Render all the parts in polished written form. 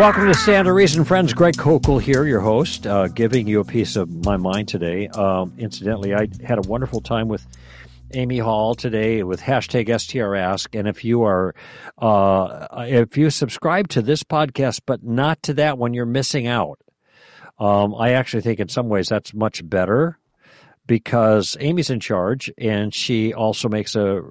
Welcome to Stand to Reason, friends. Greg Koukl here, your host, giving you a piece of my mind today. Incidentally, I had a wonderful time with Amy Hall today with hashtag STRask. And if you are, if you subscribe to this podcast but not to that one, you're missing out. I actually think in some ways that's much better because Amy's in charge and she also makes a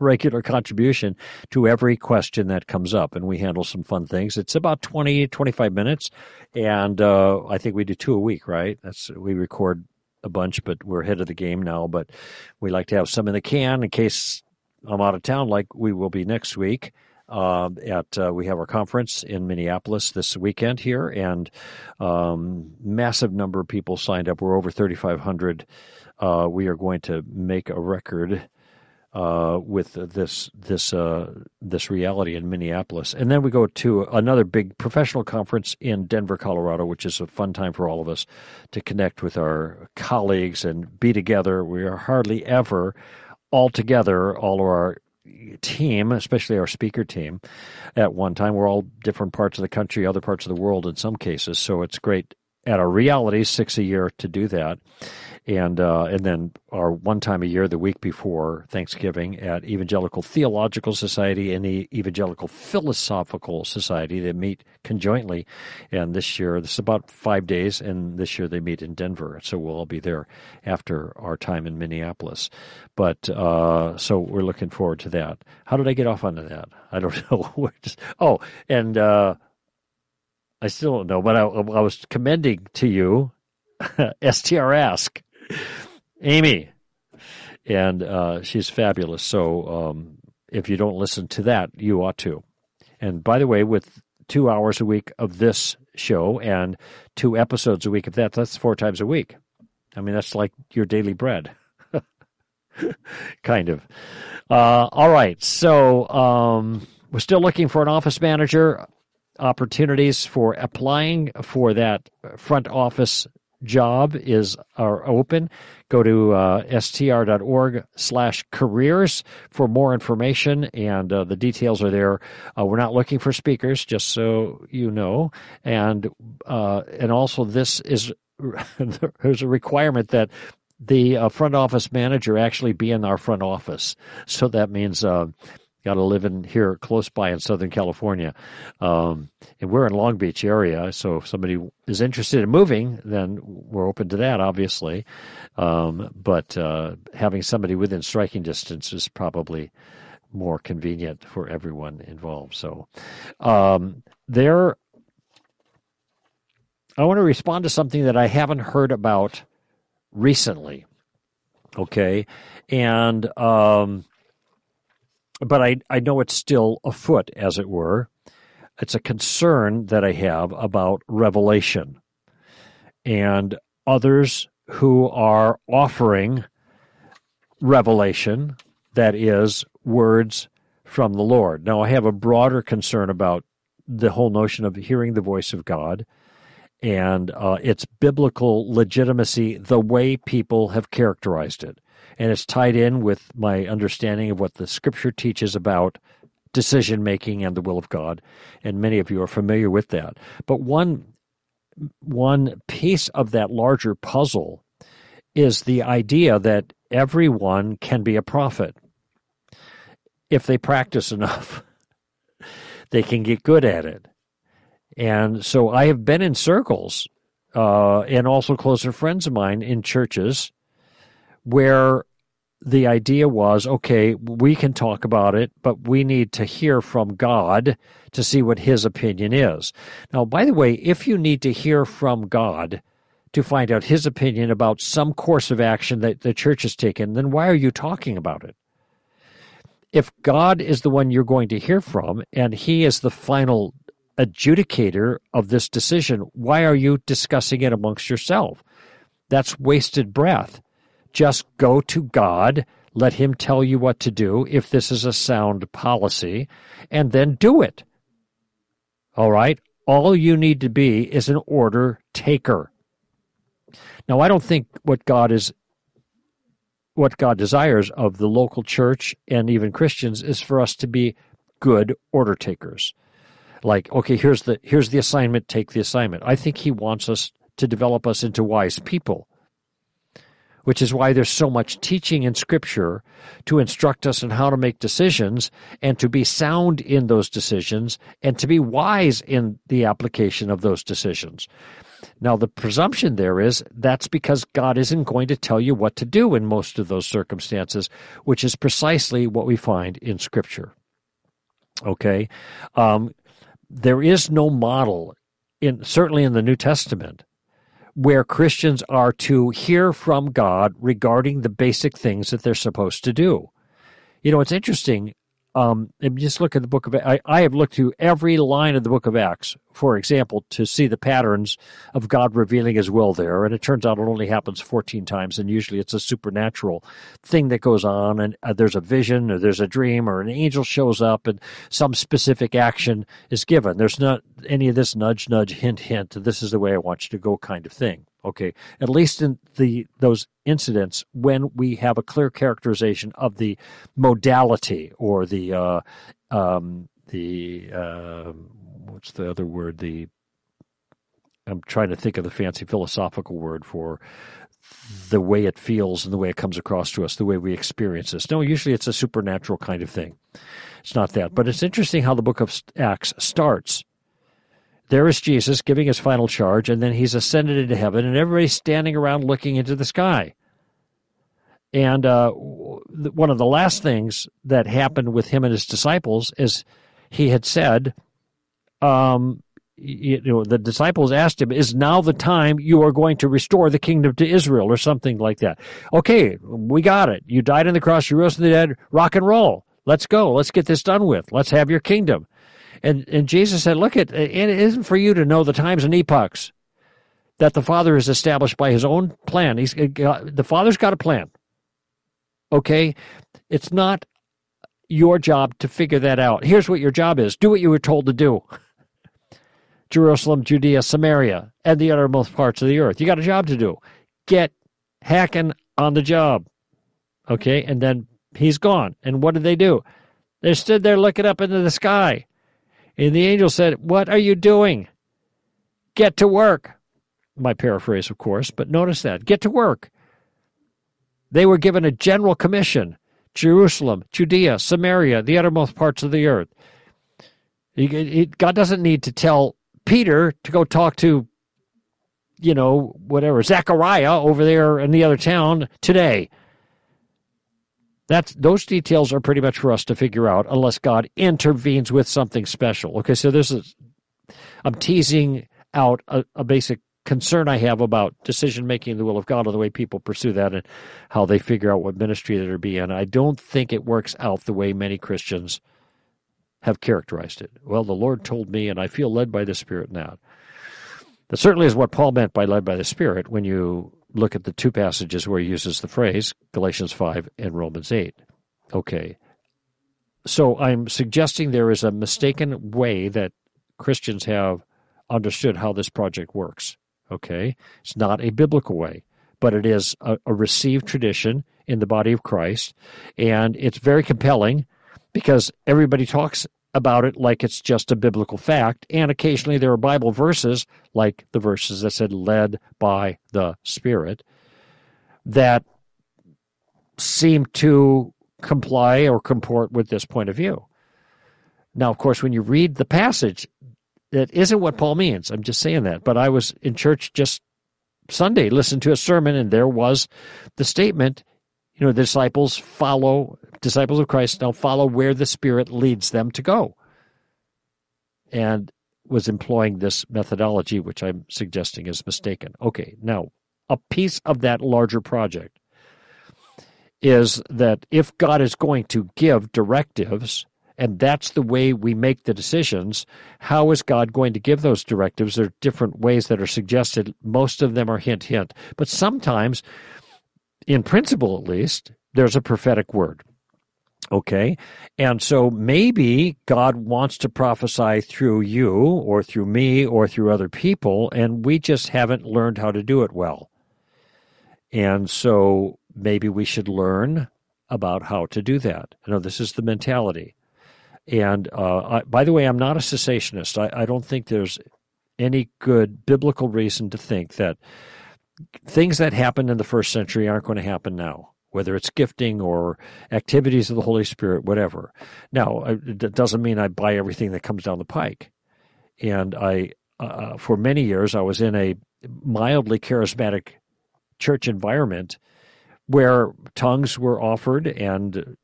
regular contribution to every question that comes up, and we handle some fun things. It's about 20, 25 minutes, and I think we do two a week, right? We record a bunch, but we're ahead of the game now, but we like to have some in the can in case I'm out of town, like we will be next week. We have our conference in Minneapolis this weekend here, and massive number of people signed up. We're over 3,500. We are going to make a record with this reality in Minneapolis. And then we go to another big professional conference in Denver, Colorado, which is a fun time for all of us to connect with our colleagues and be together. We are hardly ever all together, all of our team, especially our speaker team, at one time. We're all different parts of the country, other parts of the world in some cases, so it's great at a reality 6 a year to do that. And then our one time a year, the week before Thanksgiving, at Evangelical Theological Society and the Evangelical Philosophical Society. They meet conjointly, and this year, this is about 5 days, and this year they meet in Denver, so we'll all be there after our time in Minneapolis. But so we're looking forward to that. How did I get off onto that? I don't know. Oh, and I still don't know, but I was commending to you STRask. Amy, and she's fabulous. So if you don't listen to that, you ought to. And by the way, with 2 hours a week of this show and 2 episodes a week of that, that's 4 times a week. I mean, that's like your daily bread, kind of. All right, so we're still looking for an office manager, opportunities for applying for that front office job are open. Go to str.org/careers for more information, and the details are there. We're not looking for speakers, just so you know, and also this is there's a requirement that the front office manager actually be in our front office. So that means got to live in here close by in Southern California. And we're in Long Beach area, so if somebody is interested in moving, then we're open to that, obviously. But having somebody within striking distance is probably more convenient for everyone involved. So I want to respond to something that I haven't heard about recently, okay? And but I know it's still afoot, as it were. It's a concern that I have about revelation and others who are offering revelation, that is, words from the Lord. Now, I have a broader concern about the whole notion of hearing the voice of God and its biblical legitimacy, the way people have characterized it. And it's tied in with my understanding of what the Scripture teaches about decision-making and the will of God, and many of you are familiar with that. But one piece of that larger puzzle is the idea that everyone can be a prophet. If they practice enough, they can get good at it. And so I have been in circles, and also closer friends of mine in churches, where the idea was, okay, we can talk about it, but we need to hear from God to see what His opinion is. Now, by the way, if you need to hear from God to find out His opinion about some course of action that the church has taken, then why are you talking about it? If God is the one you're going to hear from, and He is the final adjudicator of this decision, why are you discussing it amongst yourself? That's wasted breath. Just go to God, let Him tell you what to do, if this is a sound policy, and then do it. All right? All you need to be is an order taker. Now, I don't think what God desires of the local church and even Christians is for us to be good order takers. like, okay, here's the assignment, take the assignment. I think he wants us to develop us into wise people, which is why there's so much teaching in Scripture to instruct us in how to make decisions and to be sound in those decisions and to be wise in the application of those decisions. Now, the presumption there is that's because God isn't going to tell you what to do in most of those circumstances, which is precisely what we find in Scripture. Okay? There is no model, certainly in the New Testament, where Christians are to hear from God regarding the basic things that they're supposed to do. You know, it's interesting. Just look at the book of Acts. I have looked through every line of the book of Acts, for example, to see the patterns of God revealing his will there. And it turns out it only happens 14 times, and usually it's a supernatural thing that goes on. And there's a vision, or there's a dream, or an angel shows up, and some specific action is given. There's not any of this nudge, nudge, hint, hint, this is the way I want you to go kind of thing. Okay, at least in those incidents when we have a clear characterization of the modality or the what's the other word? I'm trying to think of the fancy philosophical word for the way it feels and the way it comes across to us, the way we experience this. No, usually it's a supernatural kind of thing. It's not that. But it's interesting how the book of Acts starts. There is Jesus giving his final charge, and then he's ascended into heaven, and everybody's standing around looking into the sky. And one of the last things that happened with him and his disciples is he had said, the disciples asked him, is now the time you are going to restore the kingdom to Israel, or something like that. Okay, we got it. You died on the cross, you rose from the dead, rock and roll. Let's go. Let's get this done with. Let's have your kingdom. And Jesus said, look, it isn't for you to know the times and epochs that the Father is established by his own plan. The Father's got a plan, okay? It's not your job to figure that out. Here's what your job is. Do what you were told to do. Jerusalem, Judea, Samaria, and the uttermost parts of the earth. You got a job to do. Get hacking on the job, okay? And then he's gone. And what did they do? They stood there looking up into the sky. And the angel said, what are you doing? Get to work. My paraphrase, of course, but notice that. Get to work. They were given a general commission. Jerusalem, Judea, Samaria, the uttermost parts of the earth. God doesn't need to tell Peter to go talk to, Zechariah over there in the other town today. Those details are pretty much for us to figure out unless God intervenes with something special. Okay, so I'm teasing out a basic concern I have about decision-making in the will of God, or the way people pursue that and how they figure out what ministry they're to be in. I don't think it works out the way many Christians have characterized it. Well, the Lord told me, and I feel led by the Spirit now. That certainly is what Paul meant by led by the Spirit when you look at the two passages where he uses the phrase, Galatians 5 and Romans 8. Okay, so I'm suggesting there is a mistaken way that Christians have understood how this project works. Okay, it's not a biblical way, but it is a received tradition in the body of Christ, and it's very compelling because everybody talks about it like it's just a biblical fact, and occasionally there are Bible verses, like the verses that said, led by the Spirit, that seem to comply or comport with this point of view. Now, of course, when you read the passage, that isn't what Paul means. I'm just saying that. But I was in church just Sunday, listened to a sermon, and there was the statement, the disciples of Christ now follow where the Spirit leads them to go. And was employing this methodology, which I'm suggesting is mistaken. Okay, now, a piece of that larger project is that if God is going to give directives, and that's the way we make the decisions, how is God going to give those directives? There are different ways that are suggested. Most of them are hint, hint. But sometimes, in principle at least, there's a prophetic word, okay? And so maybe God wants to prophesy through you or through me or through other people, and we just haven't learned how to do it well. And so maybe we should learn about how to do that. This is the mentality. And by the way, I'm not a cessationist. I don't think there's any good biblical reason to think that things that happened in the first century aren't going to happen now, whether it's gifting or activities of the Holy Spirit, whatever. Now, that doesn't mean I buy everything that comes down the pike. And for many years, I was in a mildly charismatic church environment where tongues were offered and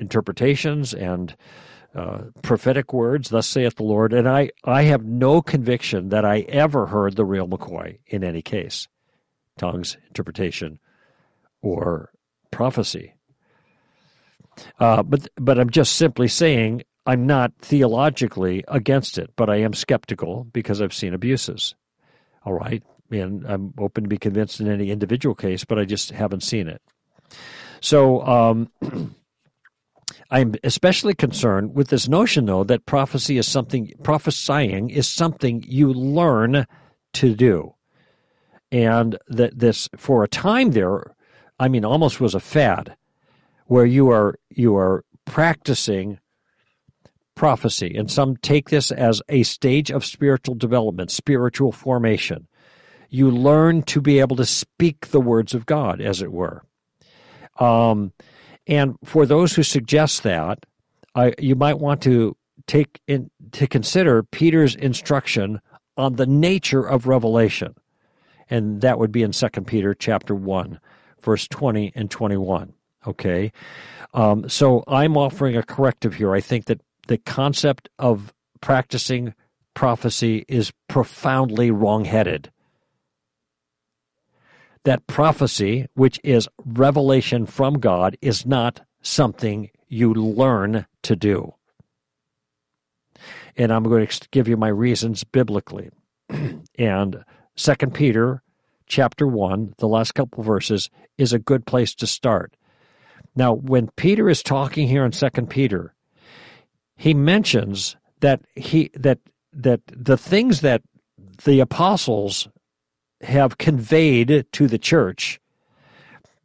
interpretations and prophetic words, thus saith the Lord. And I have no conviction that I ever heard the real McCoy in any case, tongues, interpretation, or prophecy. But I'm just simply saying I'm not theologically against it, but I am skeptical because I've seen abuses. All right? And I'm open to be convinced in any individual case, but I just haven't seen it. So I'm especially concerned with this notion, though, that prophesying is something you learn to do. And that this, for a time there, I mean, almost was a fad, where you are practicing prophecy. And some take this as a stage of spiritual development, spiritual formation. You learn to be able to speak the words of God, as it were. And for those who suggest that, you might want to consider Peter's instruction on the nature of revelation. And that would be in 2 Peter chapter 1, verse 20 and 21, okay? So I'm offering a corrective here. I think that the concept of practicing prophecy is profoundly wrong-headed. That prophecy, which is revelation from God, is not something you learn to do. And I'm going to give you my reasons biblically. And 2 Peter chapter 1, the last couple verses, is a good place to start. Now, when Peter is talking here in 2 Peter, he mentions that that the things that the apostles have conveyed to the church,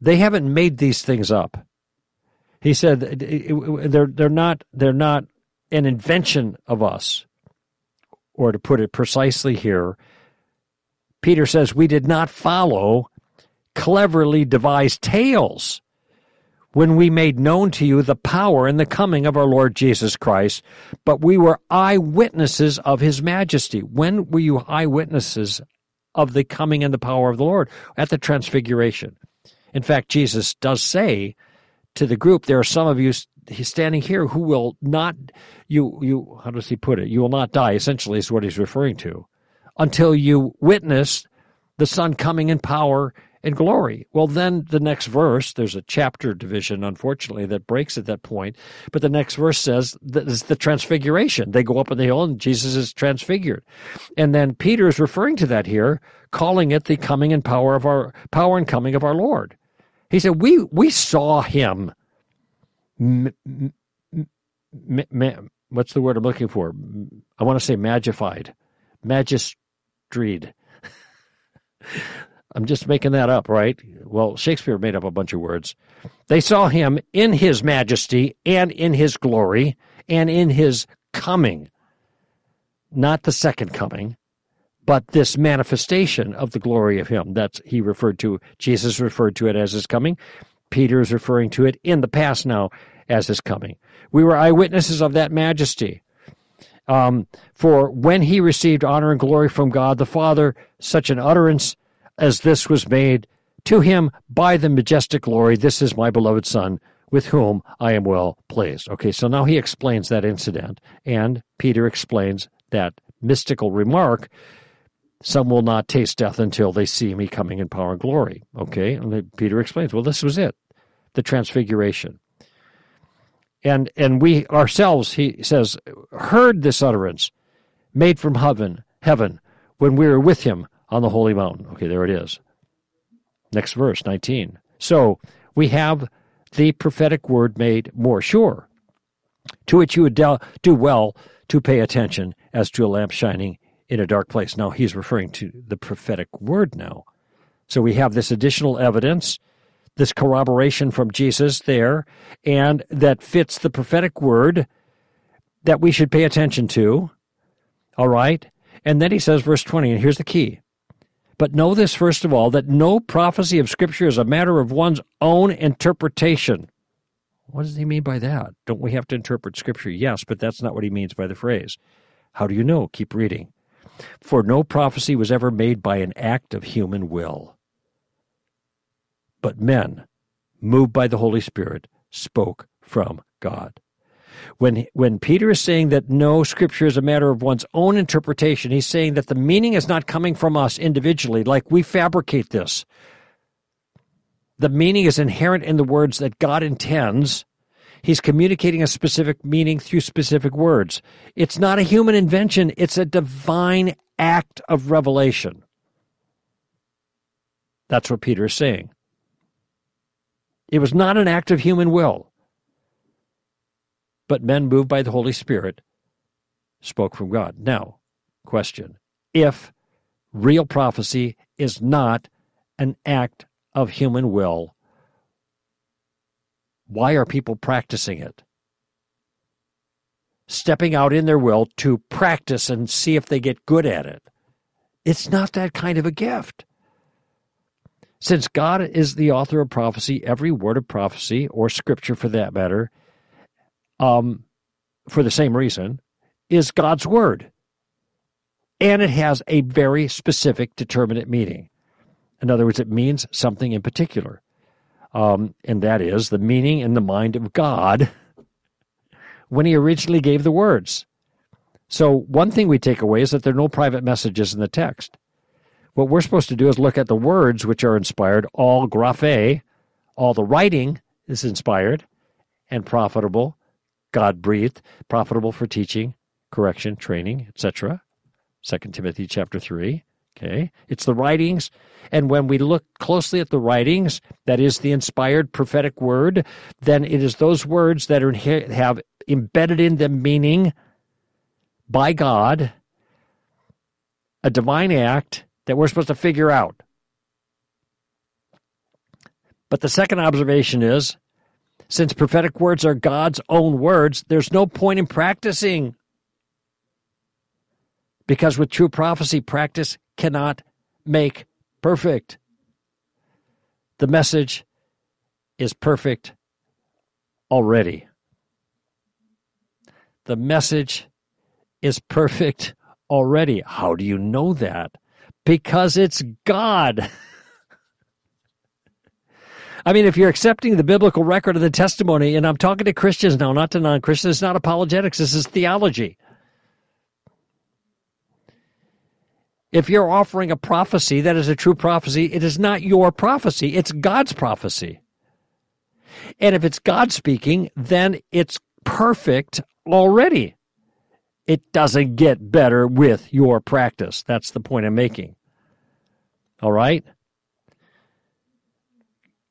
they haven't made these things up. He said they're not an invention of us. Or to put it precisely here, Peter says, we did not follow cleverly devised tales when we made known to you the power and the coming of our Lord Jesus Christ, but we were eyewitnesses of his majesty. When were you eyewitnesses of the coming and the power of the Lord? At the transfiguration. In fact, Jesus does say to the group, there are some of you standing here who will not, how does he put it? You will not die, essentially, is what he's referring to, until you witness the Son coming in power and glory. Well, then the next verse, there's a chapter division, unfortunately, that breaks at that point, but the next verse says that it's the transfiguration. They go up on the hill and Jesus is transfigured. And then Peter is referring to that here, calling it the coming and power and coming of our Lord. He said, we saw him, what's the word I'm looking for? I want to say magified. Magistried. I'm just making that up, right? Well, Shakespeare made up a bunch of words. They saw him in his majesty and in his glory and in his coming. Not the second coming, but this manifestation of the glory of him. That's he referred to, Jesus referred to it as his coming. Peter is referring to it in the past now as his coming. We were eyewitnesses of that majesty. For when he received honor and glory from God the Father, such an utterance as this was made to him by the majestic glory, this is my beloved Son, with whom I am well pleased. Okay, so now he explains that incident, and Peter explains that mystical remark, some will not taste death until they see me coming in power and glory. Okay, and Peter explains, well, this was it, the transfiguration. And we ourselves, he says, heard this utterance made from heaven, when we were with him on the holy mountain. Okay, there it is. Next verse, 19. So we have the prophetic word made more sure, to which you would do well to pay attention as to a lamp shining in a dark place. Now he's referring to the prophetic word now. So we have this additional evidence, this corroboration from Jesus there, and that fits the prophetic word, that we should pay attention to, all right? And then he says, verse 20, and here's the key. But know this, first of all, that no prophecy of Scripture is a matter of one's own interpretation. What does he mean by that? Don't we have to interpret Scripture? Yes, but that's not what he means by the phrase. How do you know? Keep reading. For no prophecy was ever made by an act of human will. But men, moved by the Holy Spirit, spoke from God. When Peter is saying that no Scripture is a matter of one's own interpretation, he's saying that the meaning is not coming from us individually, like we fabricate this. The meaning is inherent in the words that God intends. He's communicating a specific meaning through specific words. It's not a human invention. It's a divine act of revelation. That's what Peter is saying. It was not an act of human will. But men moved by the Holy Spirit spoke from God. Now, question, if real prophecy is not an act of human will, why are people practicing it? Stepping out in their will to practice and see if they get good at it. It's not that kind of a gift. Since God is the author of prophecy, every word of prophecy, or Scripture for that matter, for the same reason, is God's word. And it has a very specific determinate meaning. In other words, it means something in particular. And that is the meaning in the mind of God when he originally gave the words. So one thing we take away is that there are no private messages in the text. What we're supposed to do is look at the words which are inspired, all graphe, all the writing is inspired and profitable, God-breathed, profitable for teaching, correction, training, etc. 2 Timothy chapter 3, okay? It's the writings, and when we look closely at the writings, that is the inspired prophetic word, then it is those words that are have embedded in them meaning by God, a divine act that we're supposed to figure out. But the second observation is, since prophetic words are God's own words, there's no point in practicing. Because with true prophecy, practice cannot make perfect. The message is perfect already. The message is perfect already. How do you know that? Because it's God. I mean, if you're accepting the biblical record of the testimony, and I'm talking to Christians now, not to non-Christians, it's not apologetics, this is theology. If you're offering a prophecy that is a true prophecy, it is not your prophecy, it's God's prophecy. And if it's God speaking, then it's perfect already. It doesn't get better with your practice. That's the point I'm making. All right?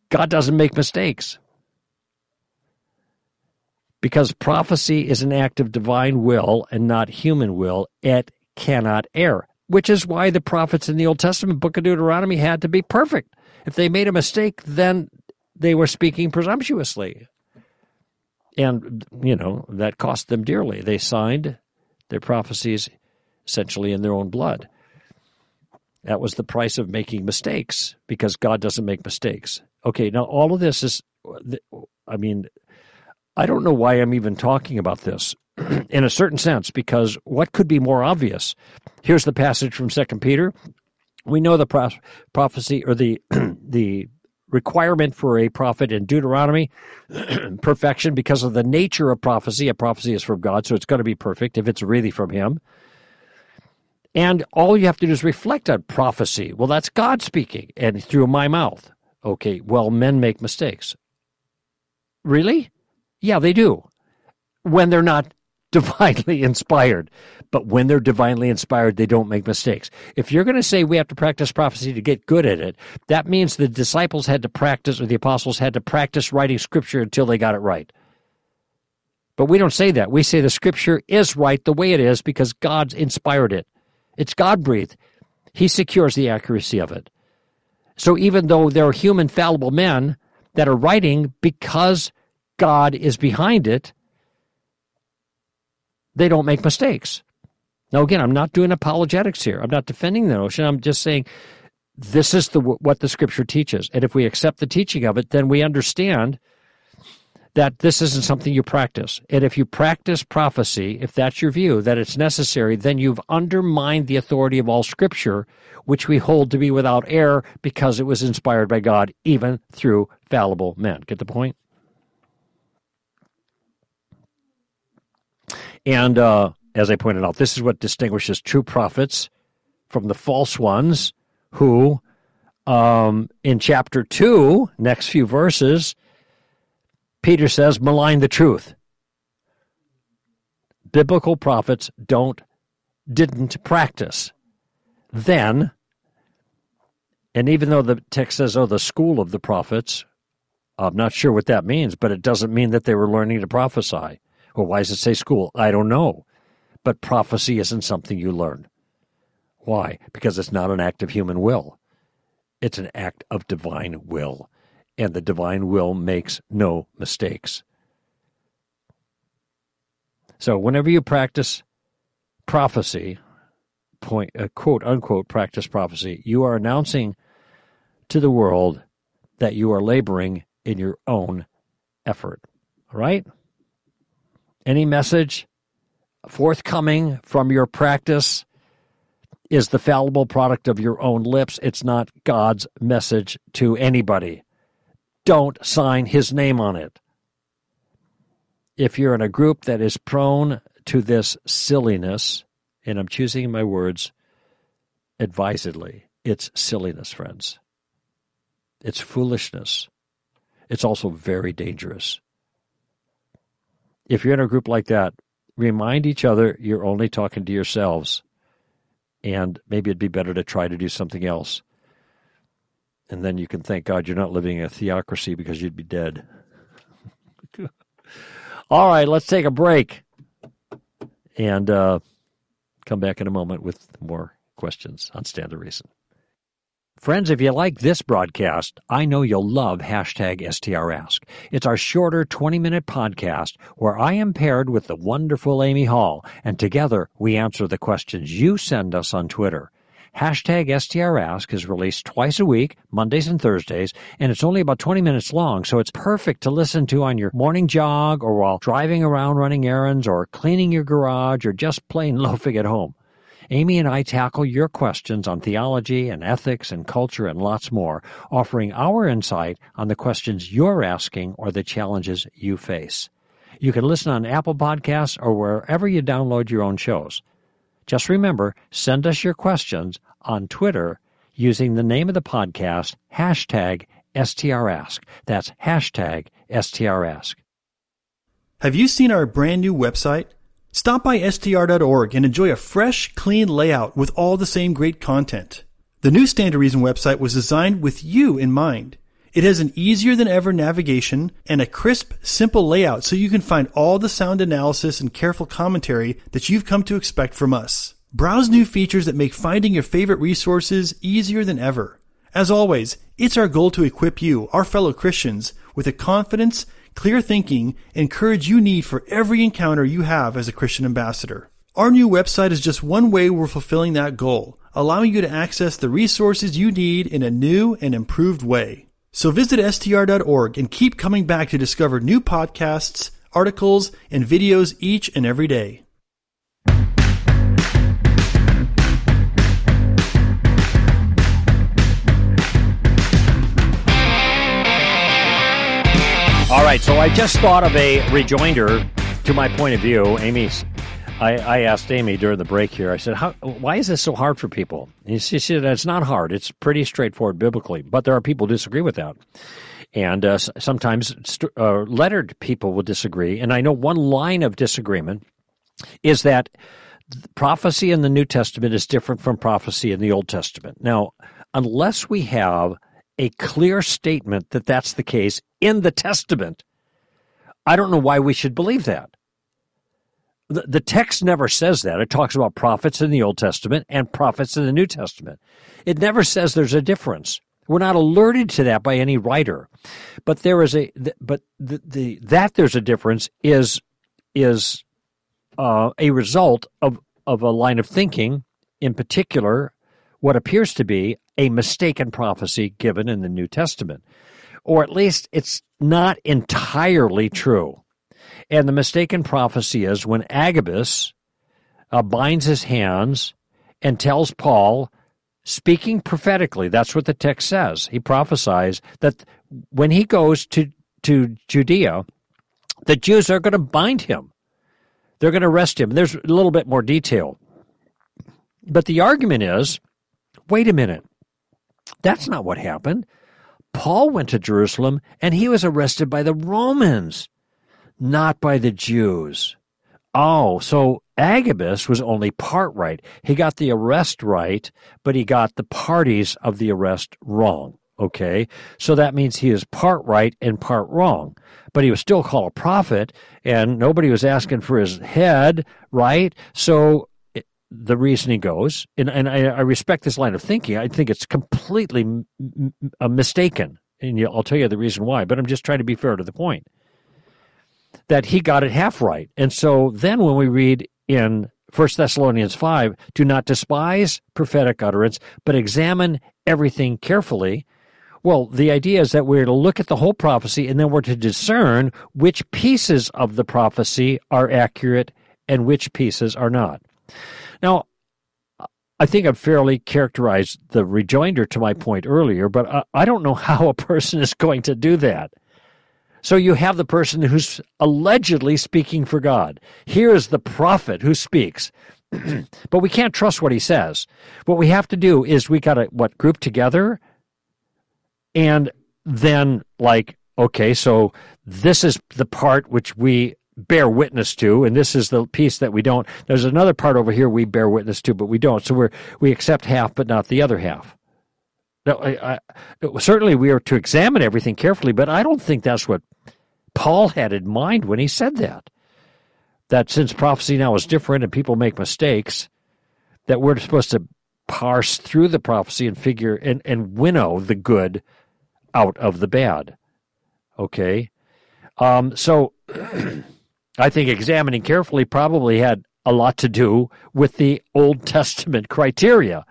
God doesn't make mistakes because prophecy is an act of divine will and not human will. It cannot err, which is why the prophets in the Old Testament book of Deuteronomy had to be perfect. If they made a mistake, then they were speaking presumptuously. And, you know, that cost them dearly. They signed their prophecies essentially in their own blood. That was the price of making mistakes because God doesn't make mistakes. Okay, now all of this is, I mean, I don't know why I'm even talking about this in a certain sense, because what could be more obvious? Here's the passage from 2 Peter. We know the prophecy or the requirement for a prophet in Deuteronomy, perfection, because of the nature of prophecy. A prophecy is from God, so it's going to be perfect if it's really from him. And all you have to do is reflect on prophecy. Well, that's God speaking, and through my mouth. Okay, well, men make mistakes. Really? Yeah, they do, when they're not divinely inspired. But when they're divinely inspired, they don't make mistakes. If you're going to say we have to practice prophecy to get good at it, that means the disciples had to practice, or the apostles had to practice writing Scripture until they got it right. But we don't say that. We say the Scripture is right the way it is because God's inspired it. It's God-breathed. He secures the accuracy of it. So even though there are human fallible men that are writing, because God is behind it, they don't make mistakes. Now, again, I'm not doing apologetics here. I'm not defending the notion. I'm just saying this is what the Scripture teaches. And if we accept the teaching of it, then we understand that this isn't something you practice. And if you practice prophecy, if that's your view, that it's necessary, then you've undermined the authority of all Scripture, which we hold to be without error because it was inspired by God, even through fallible men. Get the point? And as I pointed out, this is what distinguishes true prophets from the false ones who, in chapter 2, next few verses, Peter says, malign the truth. Biblical prophets didn't practice. Then, and even though the text says, oh, the school of the prophets, I'm not sure what that means, but it doesn't mean that they were learning to prophesy. Well, why does it say school? I don't know. But prophecy isn't something you learn. Why? Because it's not an act of human will. It's an act of divine will. And the divine will makes no mistakes. So whenever you practice prophecy, quote, unquote, practice prophecy, you are announcing to the world that you are laboring in your own effort. All right? Any message forthcoming from your practice is the fallible product of your own lips. It's not God's message to anybody. Don't sign his name on it. If you're in a group that is prone to this silliness, and I'm choosing my words advisedly, it's silliness, friends. It's foolishness. It's also very dangerous. If you're in a group like that, remind each other you're only talking to yourselves, and maybe it'd be better to try to do something else. And then you can thank God you're not living in a theocracy because you'd be dead. All right, let's take a break and come back in a moment with more questions on Stand to Reason. Friends, if you like this broadcast, I know you'll love #STRask. It's our shorter 20-minute podcast where I am paired with the wonderful Amy Hall, and together we answer the questions you send us on Twitter. #STRask is released twice a week, Mondays and Thursdays, and it's only about 20 minutes long, so it's perfect to listen to on your morning jog or while driving around running errands or cleaning your garage or just plain loafing at home. Amy and I tackle your questions on theology and ethics and culture and lots more, offering our insight on the questions you're asking or the challenges you face. You can listen on Apple Podcasts or wherever you download your own shows. Just remember, send us your questions on Twitter using the name of the podcast, #STRask. That's #STRask. Have you seen our brand new website? Stop by str.org and enjoy a fresh, clean layout with all the same great content. The new Stand to Reason website was designed with you in mind. It has an easier-than-ever navigation and a crisp, simple layout so you can find all the sound analysis and careful commentary that you've come to expect from us. Browse new features that make finding your favorite resources easier than ever. As always, it's our goal to equip you, our fellow Christians, with the confidence, clear thinking, and courage you need for every encounter you have as a Christian ambassador. Our new website is just one way we're fulfilling that goal, allowing you to access the resources you need in a new and improved way. So visit str.org and keep coming back to discover new podcasts, articles, and videos each and every day. All right, so I just thought of a rejoinder to my point of view. I asked Amy during the break here, I said, why is this so hard for people? And she said, it's not hard. It's pretty straightforward biblically, but there are people who disagree with that. And sometimes lettered people will disagree. And I know one line of disagreement is that prophecy in the New Testament is different from prophecy in the Old Testament. Now, unless we have a clear statement that that's the case in the Testament, I don't know why we should believe that. The text never says that. It talks about prophets in the Old Testament and prophets in the New Testament. It never says there's a difference. We're not alerted to that by any writer. But there's a difference is a result of a line of thinking, in particular, what appears to be a mistaken prophecy given in the New Testament. Or at least it's not entirely true. And the mistaken prophecy is when Agabus binds his hands and tells Paul, speaking prophetically, that's what the text says. He prophesies that when he goes to Judea, the Jews are going to bind him. They're going to arrest him. There's a little bit more detail. But the argument is, wait a minute, that's not what happened. Paul went to Jerusalem, and he was arrested by the Romans, not by the Jews. Oh, so Agabus was only part right. He got the arrest right, but he got the parties of the arrest wrong, okay? So that means he is part right and part wrong. But he was still called a prophet, and nobody was asking for his head, right? So the reasoning goes, and I respect this line of thinking. I think it's completely mistaken, and I'll tell you the reason why, but I'm just trying to be fair to the point, that he got it half right. And so then when we read in 1 Thessalonians 5, do not despise prophetic utterance, but examine everything carefully. Well, the idea is that we're to look at the whole prophecy, and then we're to discern which pieces of the prophecy are accurate and which pieces are not. Now, I think I've fairly characterized the rejoinder to my point earlier, but I don't know how a person is going to do that. So you have the person who's allegedly speaking for God. Here is the prophet who speaks, but we can't trust what he says. What we have to do is we got to, group together, and then, okay, so this is the part which we bear witness to, and this is the piece that we don't. There's another part over here we bear witness to, but we don't. So we accept half, but not the other half. Now, certainly we are to examine everything carefully, but I don't think that's what Paul had in mind when he said that. That since prophecy now is different and people make mistakes, that we're supposed to parse through the prophecy and figure and winnow the good out of the bad. Okay? So I think examining carefully probably had a lot to do with the Old Testament criteria.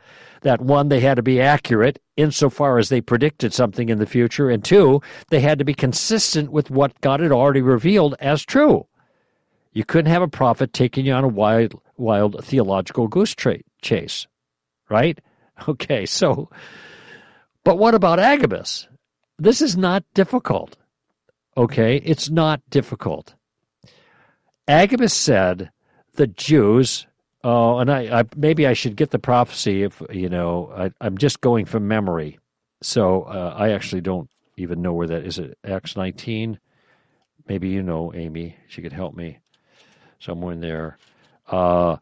That one, they had to be accurate insofar as they predicted something in the future, and two, they had to be consistent with what God had already revealed as true. You couldn't have a prophet taking you on a wild theological goose chase, right? Okay, so, but what about Agabus? This is not difficult, okay? It's not difficult. Agabus said the Jews... Oh, and I maybe I should get the prophecy if, I'm just going from memory. So I actually don't even know where that is. It Acts 19? Maybe you know, Amy. She could help me somewhere in there. No.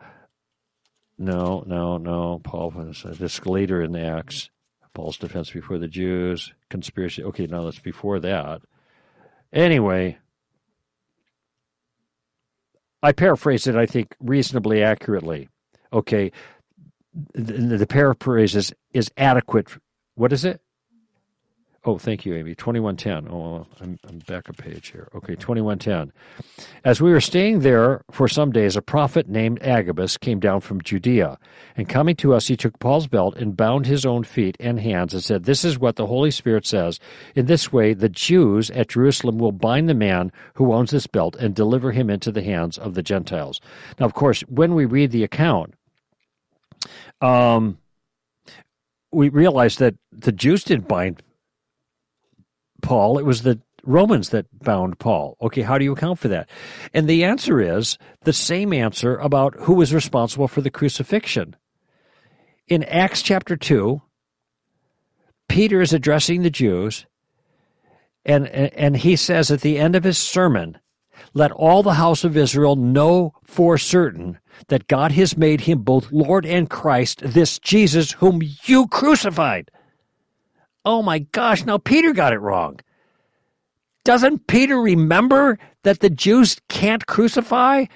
Paul, this later in Acts, Paul's defense before the Jews, conspiracy. Okay, now that's before that. Anyway, I paraphrase it, I think, reasonably accurately. Okay, the paraphrase is adequate. What is it? Oh, thank you, Amy. 2110. Oh, I'm back a page here. Okay, 2110. As we were staying there for some days, a prophet named Agabus came down from Judea. And coming to us, he took Paul's belt and bound his own feet and hands and said, "This is what the Holy Spirit says. In this way, the Jews at Jerusalem will bind the man who owns this belt and deliver him into the hands of the Gentiles." Now, of course, when we read the account, we realize that the Jews didn't bind Paul, it was the Romans that bound Paul. Okay, how do you account for that? And the answer is the same answer about who was responsible for the crucifixion. In Acts chapter 2, Peter is addressing the Jews, and he says at the end of his sermon, "Let all the house of Israel know for certain that God has made him both Lord and Christ, this Jesus whom you crucified." Oh my gosh, now Peter got it wrong. Doesn't Peter remember that the Jews can't crucify?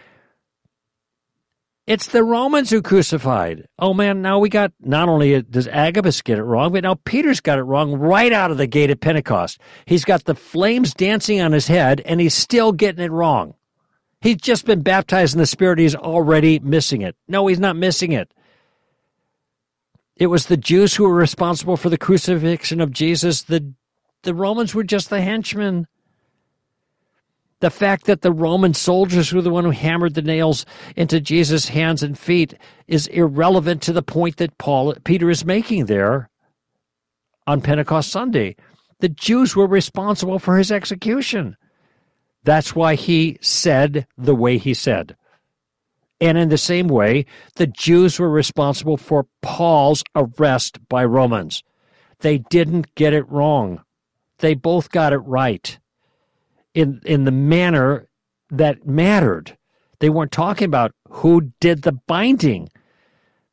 It's the Romans who crucified. Oh man, now we got, not only does Agabus get it wrong, but now Peter's got it wrong right out of the gate at Pentecost. He's got the flames dancing on his head, and he's still getting it wrong. He's just been baptized in the Spirit. He's already missing it. No, he's not missing it. It was the Jews who were responsible for the crucifixion of Jesus. The Romans were just the henchmen. The fact that the Roman soldiers were the one who hammered the nails into Jesus' hands and feet is irrelevant to the point that Peter is making there on Pentecost Sunday. The Jews were responsible for his execution. That's why he said the way he said. And in the same way, the Jews were responsible for Paul's arrest by Romans. They didn't get it wrong. They both got it right. In the manner that mattered. They weren't talking about who did the binding.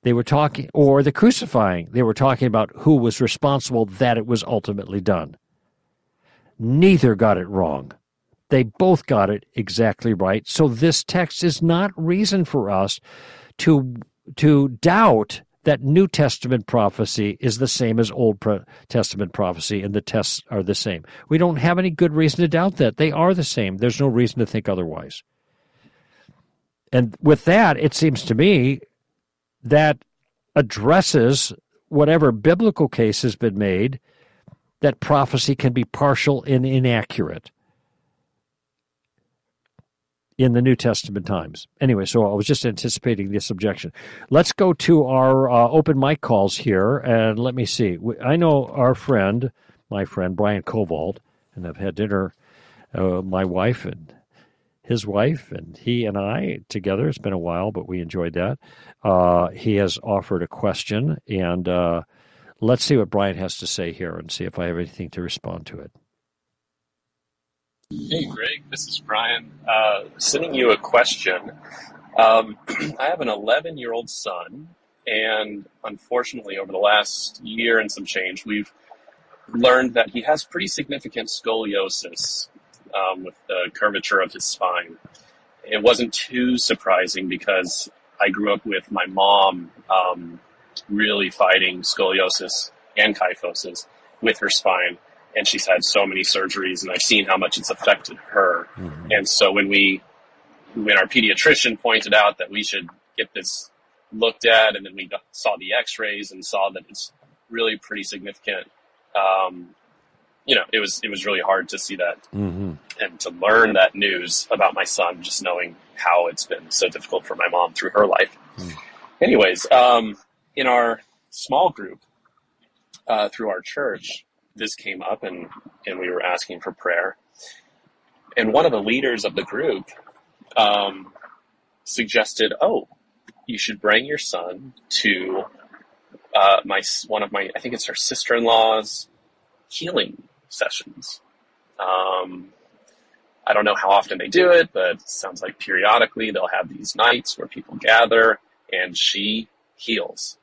They were talking, or the crucifying. They were talking about who was responsible that it was ultimately done. Neither got it wrong. They both got it exactly right. So this text is not reason for us to doubt that New Testament prophecy is the same as Old Testament prophecy, and the tests are the same. We don't have any good reason to doubt that. They are the same. There's no reason to think otherwise. And with that, it seems to me that addresses whatever biblical case has been made that prophecy can be partial and inaccurate in the New Testament times. Anyway, so I was just anticipating this objection. Let's go to our open mic calls here, and let me see. I know our friend, my friend, Brian Kovald, and I've had dinner my wife and his wife, and he and I together. It's been a while, but we enjoyed that. He has offered a question, and let's see what Brian has to say here and see if I have anything to respond to it. Hey, Greg, this is Brian. Sending you a question. I have an 11-year-old son, and unfortunately, over the last year and some change, we've learned that he has pretty significant scoliosis with the curvature of his spine. It wasn't too surprising because I grew up with my mom really fighting scoliosis and kyphosis with her spine. And she's had so many surgeries, and I've seen how much it's affected her. Mm-hmm. And so when our pediatrician pointed out that we should get this looked at, and then we saw the x-rays and saw that it's really pretty significant. It was really hard to see that mm-hmm. and to learn that news about my son, just knowing how it's been so difficult for my mom through her life. Mm. Anyways, in our small group through our church, this came up and we were asking for prayer. And one of the leaders of the group suggested, you should bring your son to I think it's her sister-in-law's healing sessions. I don't know how often they do it, but it sounds like periodically they'll have these nights where people gather and she heals.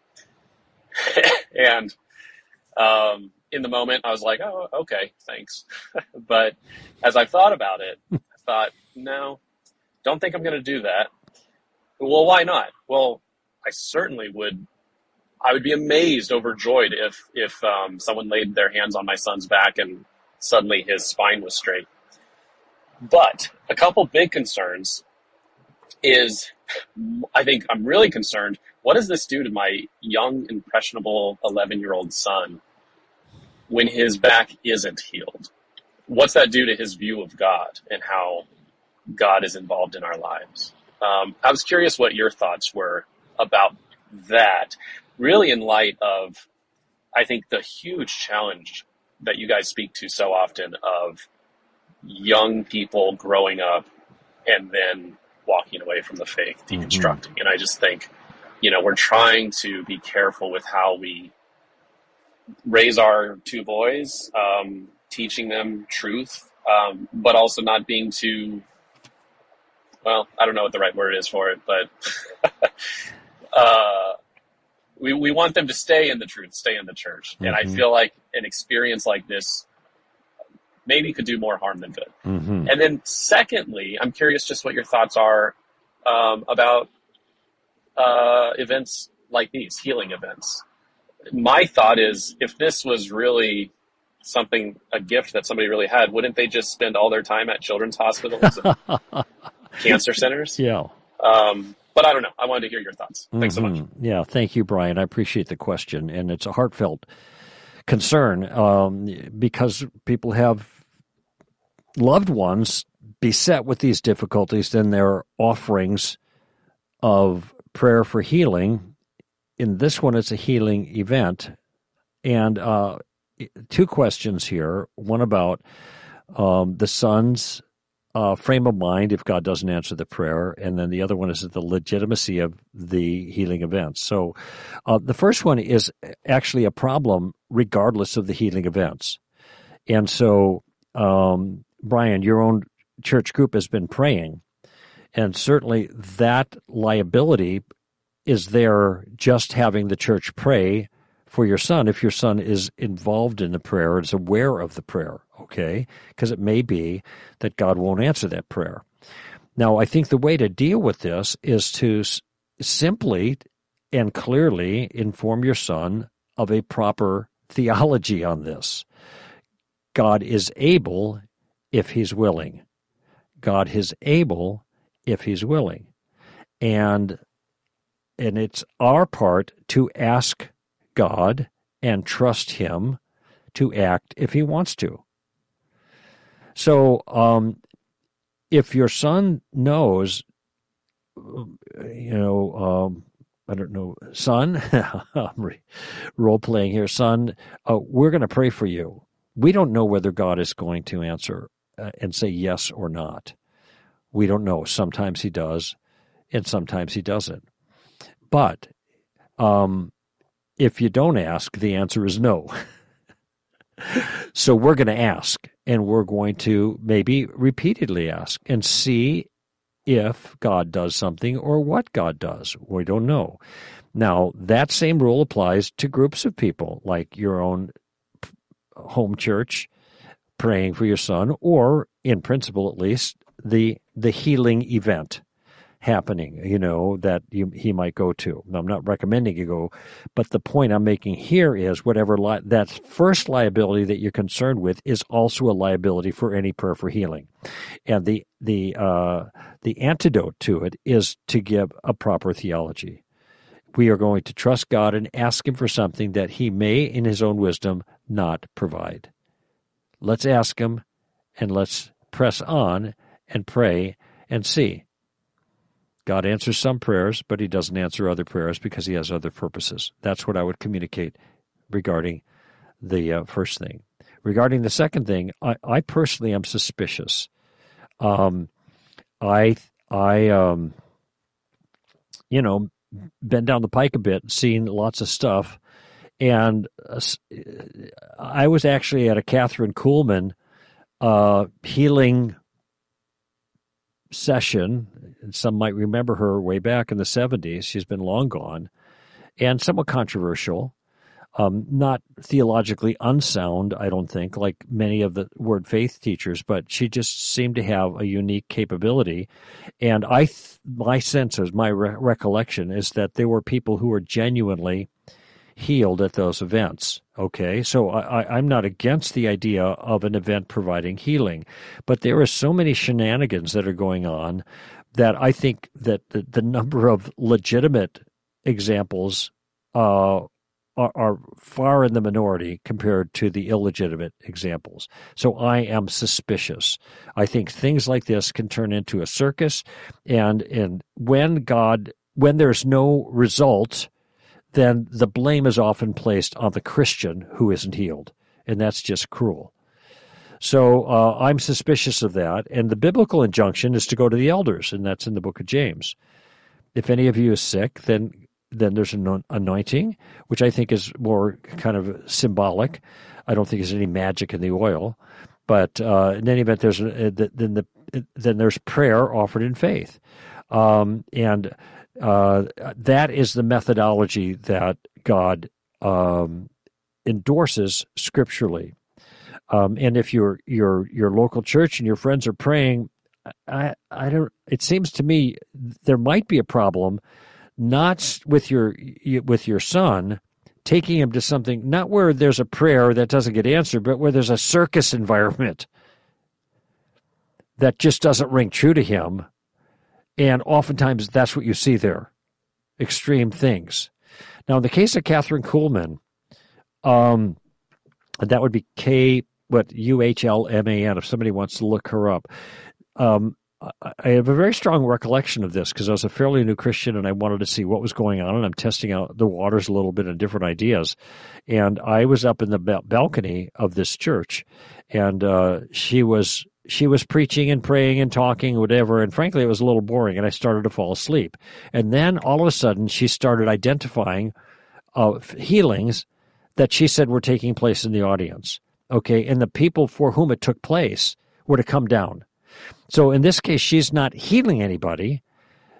And in the moment, I was like, oh, okay, thanks. But as I thought about it, I thought, no, don't think I'm going to do that. Well, why not? Well, I certainly would. I would be amazed, overjoyed if someone laid their hands on my son's back and suddenly his spine was straight. But a couple big concerns is, I think I'm really concerned, what does this do to my young, impressionable 11-year-old son when his back isn't healed? What's that do to his view of God and how God is involved in our lives? I was curious what your thoughts were about that, really in light of, I think, the huge challenge that you guys speak to so often of young people growing up and then walking away from the faith, deconstructing. Mm-hmm. And I just think, we're trying to be careful with how we raise our two boys, teaching them truth, but also not being too, I don't know what the right word is for it, but we want them to stay in the truth, stay in the church. Mm-hmm. And I feel like an experience like this maybe could do more harm than good. Mm-hmm. And then secondly, I'm curious just what your thoughts are about events like these, healing events. My thought is, if this was really a gift that somebody really had, wouldn't they just spend all their time at children's hospitals and cancer centers. Yeah. But I don't know. I wanted to hear your thoughts. Thanks so much. Yeah, thank you, Brian. I appreciate the question, and it's a heartfelt concern because people have loved ones beset with these difficulties, then their offerings of prayer for healing. In this one, it's a healing event. And two questions here, one about the son's frame of mind if God doesn't answer the prayer, and then the other one is the legitimacy of the healing events. So the first one is actually a problem regardless of the healing events. And so, Brian, your own church group has been praying, and certainly that liability is there just having the church pray for your son if your son is involved in the prayer, is aware of the prayer, okay? Because it may be that God won't answer that prayer. Now, I think the way to deal with this is to simply and clearly inform your son of a proper theology on this. God is able if he's willing. God is able if he's willing. And it's our part to ask God and trust him to act if he wants to. So if your son knows, I don't know, son, I'm role-playing here, son, we're going to pray for you. We don't know whether God is going to answer and say yes or not. We don't know. Sometimes he does, and sometimes he doesn't. But if you don't ask, the answer is no. So we're going to ask, and we're going to maybe repeatedly ask and see if God does something or what God does. We don't know. Now, that same rule applies to groups of people, like your own home church praying for your son, or in principle at least, the healing event happening, that he might go to. Now, I'm not recommending you go, but the point I'm making here is whatever that first liability that you're concerned with is also a liability for any prayer for healing. And the antidote to it is to give a proper theology. We are going to trust God and ask him for something that he may, in his own wisdom, not provide. Let's ask him, and let's press on and pray and see. God answers some prayers, but he doesn't answer other prayers because he has other purposes. That's what I would communicate regarding the first thing. Regarding the second thing, I personally am suspicious. I been down the pike a bit, seen lots of stuff, and I was actually at a Catherine Kuhlman healing session. Some might remember her way back in the 70s. She's been long gone and somewhat controversial, not theologically unsound, I don't think, like many of the Word Faith teachers, but she just seemed to have a unique capability. And my sense is, my recollection is that there were people who were genuinely healed at those events, okay? So I'm not against the idea of an event providing healing, but there are so many shenanigans that are going on that I think that the number of legitimate examples are far in the minority compared to the illegitimate examples. So I am suspicious. I think things like this can turn into a circus, and when there's no result, then the blame is often placed on the Christian who isn't healed, and that's just cruel. So I'm suspicious of that, and the biblical injunction is to go to the elders, and that's in the book of James. If any of you is sick, then there's an anointing, which I think is more kind of symbolic. I don't think there's any magic in the oil, but in any event, then there's prayer offered in faith, that is the methodology that God endorses scripturally. And if your local church and your friends are praying, I don't. It seems to me there might be a problem, not with your son, taking him to something not where there's a prayer that doesn't get answered, but where there's a circus environment that just doesn't ring true to him. And oftentimes, that's what you see there, extreme things. Now, in the case of Catherine Kuhlman, that would be UHLMAN, if somebody wants to look her up. I have a very strong recollection of this because I was a fairly new Christian and I wanted to see what was going on, and I'm testing out the waters a little bit and different ideas. And I was up in the balcony of this church, and she was preaching and praying and talking, whatever, and frankly, it was a little boring, and I started to fall asleep. And then all of a sudden, she started identifying healings that she said were taking place in the audience, okay? And the people for whom it took place were to come down. So in this case, she's not healing anybody.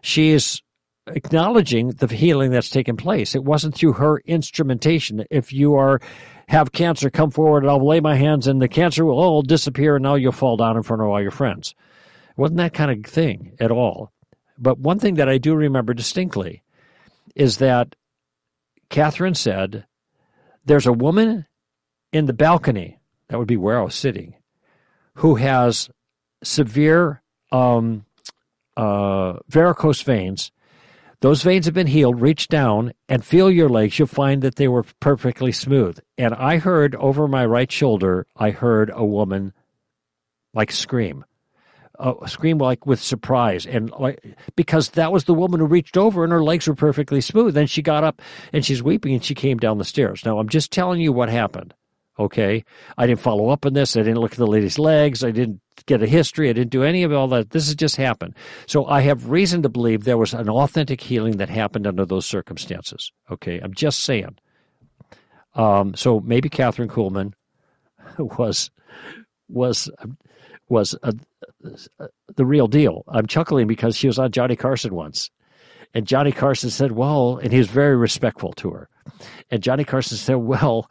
She is acknowledging the healing that's taken place. It wasn't through her instrumentation. If you have cancer, come forward and I'll lay my hands and the cancer will all disappear and now you'll fall down in front of all your friends. It wasn't that kind of thing at all. But one thing that I do remember distinctly is that Catherine said, there's a woman in the balcony, that would be where I was sitting, who has severe varicose veins. Those veins have been healed. Reach down and feel your legs. You'll find that they were perfectly smooth. And I heard over my right shoulder, I heard a woman like scream like with surprise, and like because that was the woman who reached over and her legs were perfectly smooth. Then she got up and she's weeping and she came down the stairs. Now, I'm just telling you what happened. Okay, I didn't follow up on this. I didn't look at the lady's legs. I didn't get a history. I didn't do any of all that. This has just happened. So I have reason to believe there was an authentic healing that happened under those circumstances. Okay, I'm just saying. So maybe Catherine Kuhlman was the real deal. I'm chuckling because she was on Johnny Carson once. And Johnny Carson said, well, and he was very respectful to her. And Johnny Carson said, well,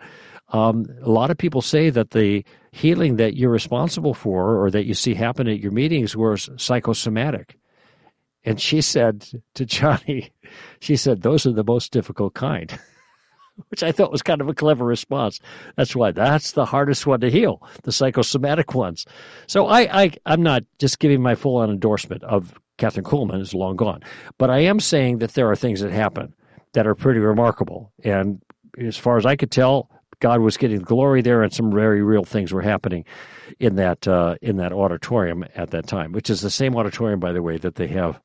a lot of people say that the healing that you're responsible for or that you see happen at your meetings was psychosomatic. And she said to Johnny, she said, those are the most difficult kind, which I thought was kind of a clever response. That's why that's the hardest one to heal, the psychosomatic ones. So I'm not just giving my full-on endorsement of Catherine Kuhlman, is long gone. But I am saying that there are things that happen that are pretty remarkable. And as far as I could tell, God was getting glory there, and some very real things were happening in that auditorium at that time, which is the same auditorium, by the way, that they have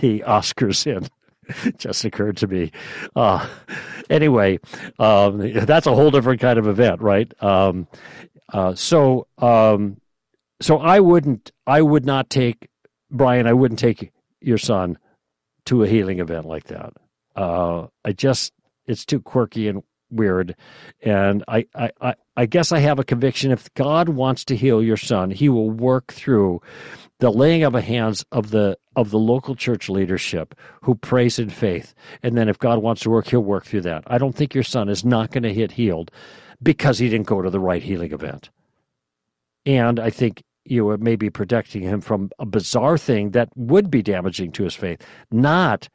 the Oscars in. Just occurred to me. Anyway, that's a whole different kind of event, right? So I wouldn't take your son to a healing event like that. It's too quirky and weird, and I guess I have a conviction if God wants to heal your son, he will work through the laying of the hands of the local church leadership who prays in faith, and then if God wants to work, he'll work through that. I don't think your son is not going to get healed because he didn't go to the right healing event, and I think it may be protecting him from a bizarre thing that would be damaging to his faith, not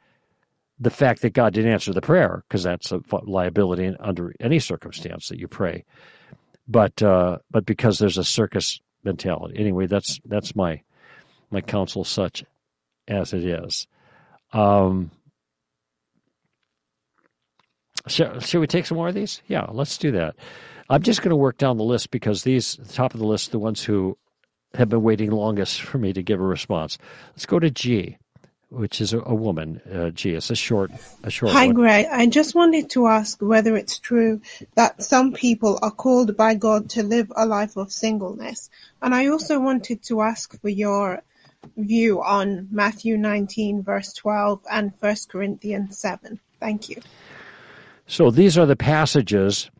the fact that God didn't answer the prayer, because that's a liability under any circumstance that you pray, but because there's a circus mentality. Anyway, that's my counsel, such as it is. Should we take some more of these? Yeah, let's do that. I'm just going to work down the list because the top of the list, the ones who have been waiting longest for me to give a response. Let's go to G, which is a woman. Gee, it's a short Hi, one. Greg. I just wanted to ask whether it's true that some people are called by God to live a life of singleness. And I also wanted to ask for your view on Matthew 19, verse 12, and 1 Corinthians 7. Thank you. So these are the passages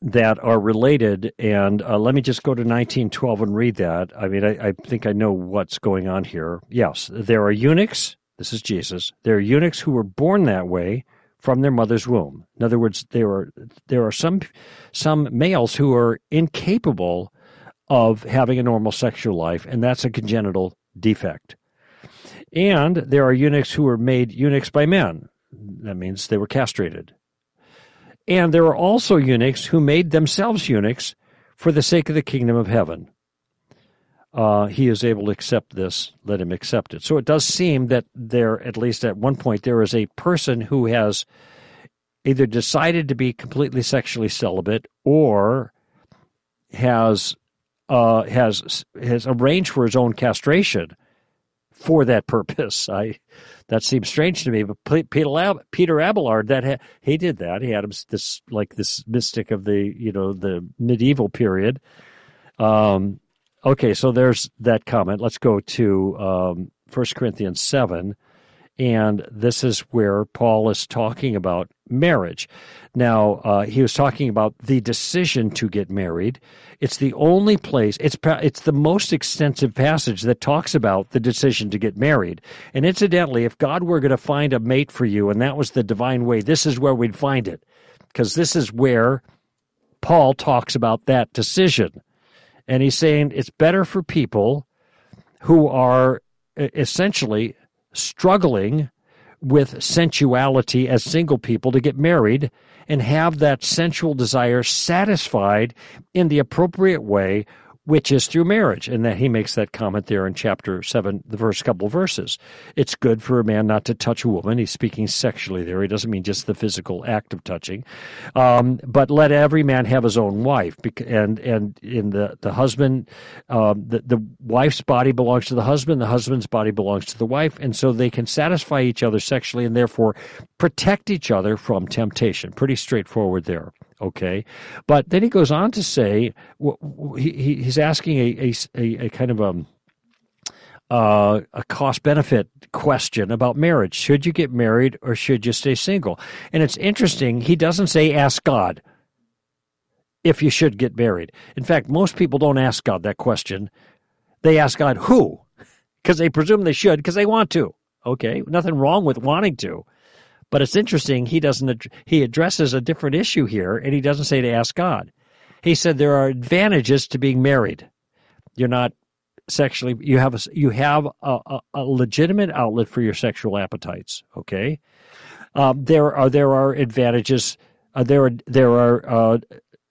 that are related, and let me just go to 19:12 and read that. I mean, I think I know what's going on here. Yes, there are eunuchs, this is Jesus, there are eunuchs who were born that way from their mother's womb. In other words, there are some males who are incapable of having a normal sexual life, and that's a congenital defect. And there are eunuchs who were made eunuchs by men. That means they were castrated. And there are also eunuchs who made themselves eunuchs for the sake of the kingdom of heaven. he is able to accept this, let him accept it. So it does seem that there, at least at one point, there is a person who has either decided to be completely sexually celibate or has arranged for his own castration for that purpose. That seems strange to me, but Peter Abelard, he did that. He had him this mystic of the medieval period. Okay, so there's that comment. Let's go to 1 Corinthians 7, and this is where Paul is talking about marriage. Now, he was talking about the decision to get married. It's the only place, it's the most extensive passage that talks about the decision to get married. And incidentally, if God were going to find a mate for you, and that was the divine way, this is where we'd find it, because this is where Paul talks about that decision. And he's saying it's better for people who are essentially struggling with sensuality as single people to get married and have that sensual desire satisfied in the appropriate way, which is through marriage. And that he makes that comment there in chapter 7, the first couple of verses. It's good for a man not to touch a woman. He's speaking sexually there. He doesn't mean just the physical act of touching. But let every man have his own wife. And in the husband, the wife's body belongs to the husband's body belongs to the wife. And so they can satisfy each other sexually and therefore protect each other from temptation. Pretty straightforward there. Okay, but then he goes on to say he's asking a kind of a cost-benefit question about marriage. Should you get married or should you stay single? And it's interesting, he doesn't say ask God if you should get married. In fact, most people don't ask God that question. They ask God who, because they presume they should because they want to. Okay, nothing wrong with wanting to. But it's interesting, he addresses a different issue here, and he doesn't say to ask God. He said there are advantages to being married. You're not sexually, you have a legitimate outlet for your sexual appetites, okay? There are advantages, there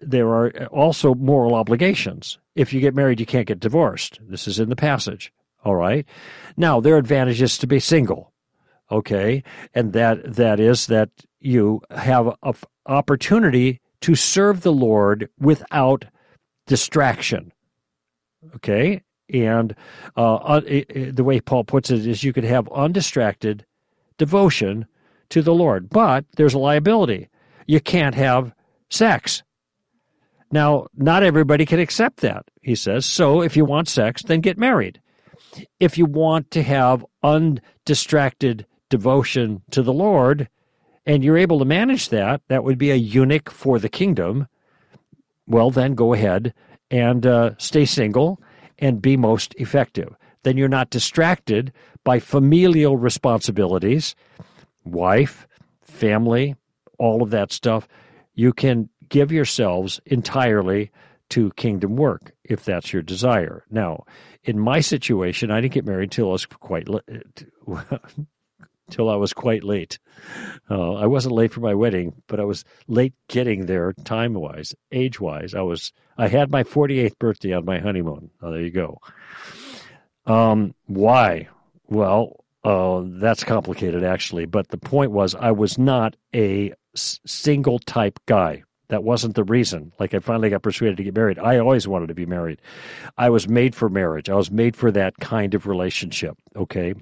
are also moral obligations. If you get married, you can't get divorced. This is in the passage, all right? Now, there are advantages to be single. Okay, and that is that you have an opportunity to serve the Lord without distraction. Okay, and the way Paul puts it is you could have undistracted devotion to the Lord, but there's a liability. You can't have sex. Now, not everybody can accept that, he says, so if you want sex, then get married. If you want to have undistracted devotion to the Lord, and you're able to manage that would be a eunuch for the kingdom, well, then go ahead and stay single and be most effective. Then you're not distracted by familial responsibilities, wife, family, all of that stuff. You can give yourselves entirely to kingdom work, if that's your desire. Now, in my situation, I didn't get married till I was quite late. I wasn't late for my wedding, but I was late getting there time-wise, age-wise. I had my 48th birthday on my honeymoon. Oh, there you go. Why? Well, that's complicated, actually. But the point was I was not a single-type guy. That wasn't the reason. Like, I finally got persuaded to get married. I always wanted to be married. I was made for marriage. I was made for that kind of relationship, okay?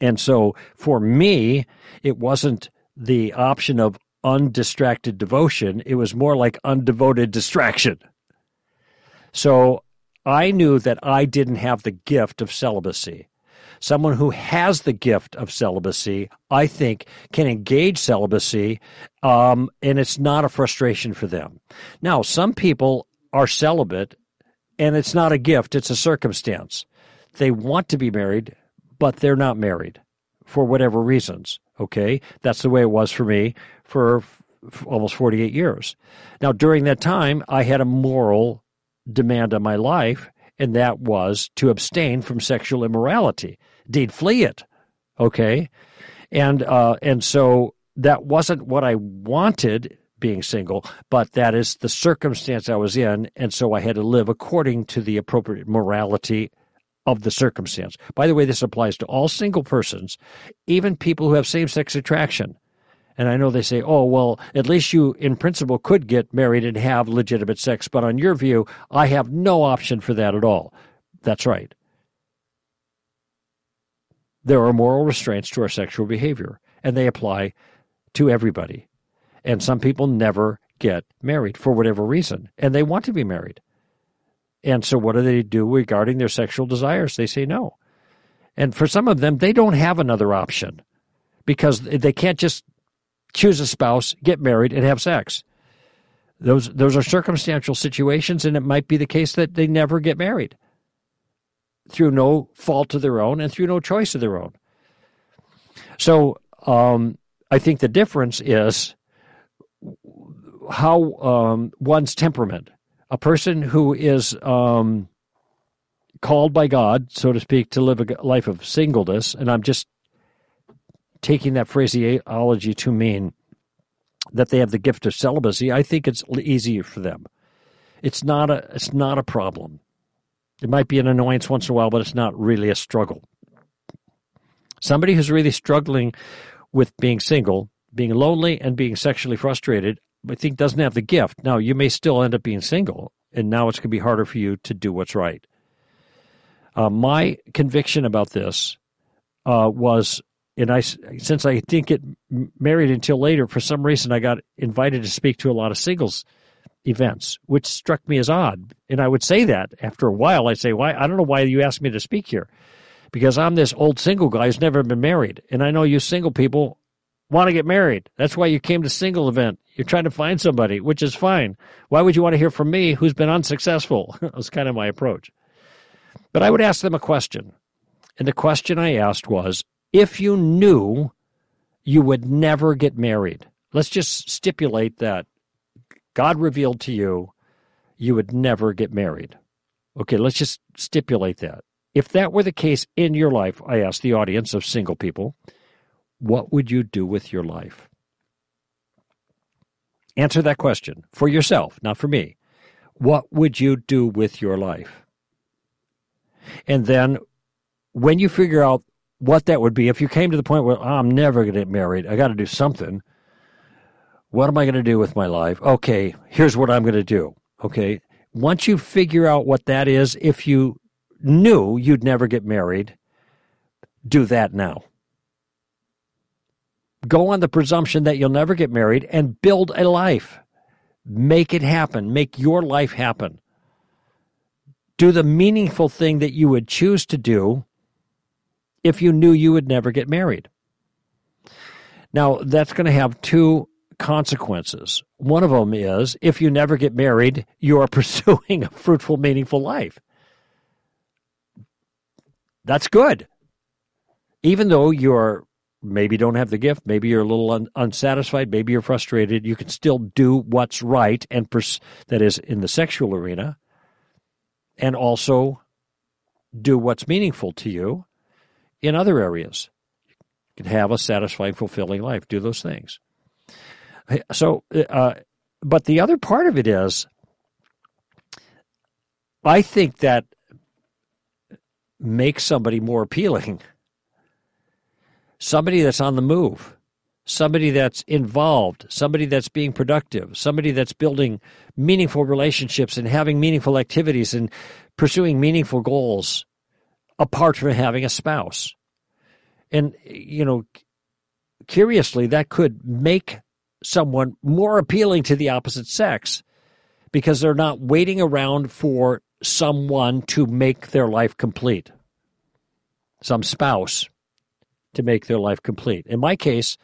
And so for me, it wasn't the option of undistracted devotion. It was more like undevoted distraction. So I knew that I didn't have the gift of celibacy. Someone who has the gift of celibacy, I think, can engage celibacy, and it's not a frustration for them. Now, some people are celibate, and it's not a gift, it's a circumstance. They want to be married, but they're not married for whatever reasons, okay? That's the way it was for me for almost 48 years. Now, during that time, I had a moral demand on my life, and that was to abstain from sexual immorality. Indeed, flee it, okay? And so that wasn't what I wanted being single, but that is the circumstance I was in, and so I had to live according to the appropriate morality of the circumstance. By the way, this applies to all single persons, even people who have same-sex attraction. And I know they say, oh, well, at least you, in principle, could get married and have legitimate sex, but on your view, I have no option for that at all. That's right. There are moral restraints to our sexual behavior, and they apply to everybody. And some people never get married for whatever reason, and they want to be married. And so what do they do regarding their sexual desires? They say no. And for some of them, they don't have another option because they can't just choose a spouse, get married, and have sex. Those are circumstantial situations, and it might be the case that they never get married through no fault of their own and through no choice of their own. So I think the difference is how one's temperament. A person who is called by God, so to speak, to live a life of singleness, and I'm just taking that phraseology to mean that they have the gift of celibacy, I think it's easier for them. It's not a problem. It might be an annoyance once in a while, but it's not really a struggle. Somebody who's really struggling with being single, being lonely, and being sexually frustrated, I think doesn't have the gift. Now, you may still end up being single, and now it's going to be harder for you to do what's right. My conviction about this was, since I didn't get married until later, for some reason I got invited to speak to a lot of singles events, which struck me as odd. And I would say that after a while. I'd say, "Why? I don't know why you asked me to speak here, because I'm this old single guy who's never been married, and I know you single people want to get married. That's why you came to single event. You're trying to find somebody, which is fine. Why would you want to hear from me who's been unsuccessful?" That was kind of my approach. But I would ask them a question. And the question I asked was, if you knew you would never get married, let's just stipulate that God revealed to you, you would never get married. Okay, let's just stipulate that. If that were the case in your life, I asked the audience of single people, what would you do with your life? Answer that question for yourself, not for me. What would you do with your life? And then when you figure out what that would be, if you came to the point where, I'm never going to get married, I got to do something. What am I going to do with my life? Okay, here's what I'm going to do. Okay, once you figure out what that is, if you knew you'd never get married, do that now. Go on the presumption that you'll never get married and build a life. Make it happen. Make your life happen. Do the meaningful thing that you would choose to do if you knew you would never get married. Now, that's going to have two consequences. One of them is, if you never get married, you are pursuing a fruitful, meaningful life. That's good. Even though you're maybe don't have the gift, maybe you're a little unsatisfied, maybe you're frustrated, you can still do what's right, and that is in the sexual arena, and also do what's meaningful to you in other areas. You can have a satisfying, fulfilling life. Do those things. So, but the other part of it is, I think that makes somebody more appealing. Somebody that's on the move, somebody that's involved, somebody that's being productive, somebody that's building meaningful relationships and having meaningful activities and pursuing meaningful goals apart from having a spouse. And, curiously, that could make someone more appealing to the opposite sex because they're not waiting around for someone to make their life complete, some spouse to make their life complete. In my case,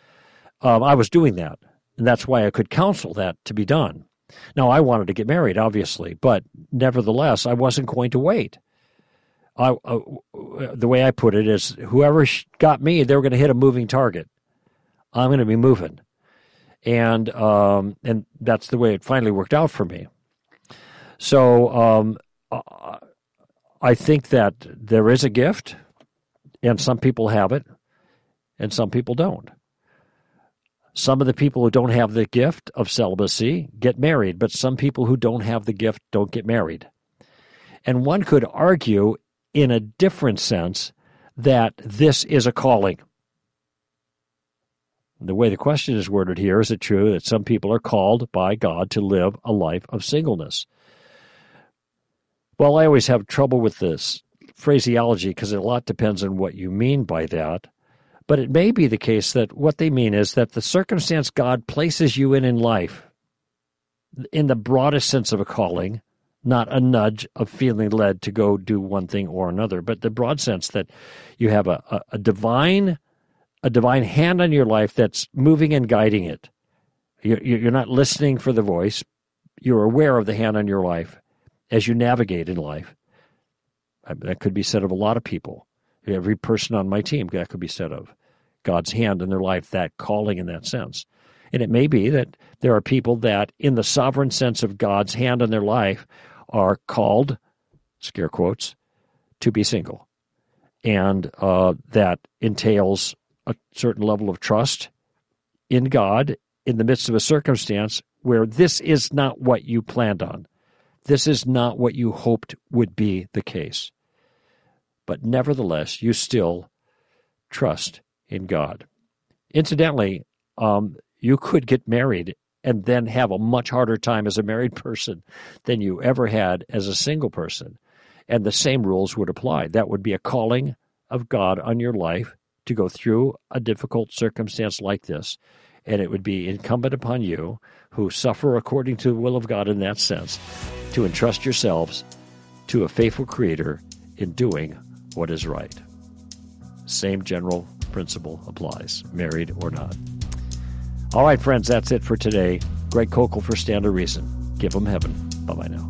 I was doing that, and that's why I could counsel that to be done. Now, I wanted to get married, obviously, but nevertheless, I wasn't going to wait. The way I put it is, whoever got me, they were going to hit a moving target. I'm going to be moving. And that's the way it finally worked out for me. So I think that there is a gift, and some people have it, and some people don't. Some of the people who don't have the gift of celibacy get married, but some people who don't have the gift don't get married. And one could argue in a different sense that this is a calling. The way the question is worded here, is it true that some people are called by God to live a life of singleness? Well, I always have trouble with this phraseology because a lot depends on what you mean by that. But it may be the case that what they mean is that the circumstance God places you in life, in the broadest sense of a calling, not a nudge of feeling led to go do one thing or another, but the broad sense that you have a divine hand on your life that's moving and guiding it. You're not listening for the voice. You're aware of the hand on your life as you navigate in life. That could be said of a lot of people. Every person on my team, that could be said of God's hand in their life, that calling in that sense. And it may be that there are people that, in the sovereign sense of God's hand in their life, are called, scare quotes, to be single. And that entails a certain level of trust in God in the midst of a circumstance where this is not what you planned on. This is not what you hoped would be the case. But nevertheless, you still trust in God. Incidentally, you could get married and then have a much harder time as a married person than you ever had as a single person. And the same rules would apply. That would be a calling of God on your life to go through a difficult circumstance like this. And it would be incumbent upon you, who suffer according to the will of God in that sense, to entrust yourselves to a faithful Creator in doing what is right. Same general principle applies, married or not. All right, friends, that's it for today. Greg Koukl for Stand to Reason. Give them heaven. Bye-bye now.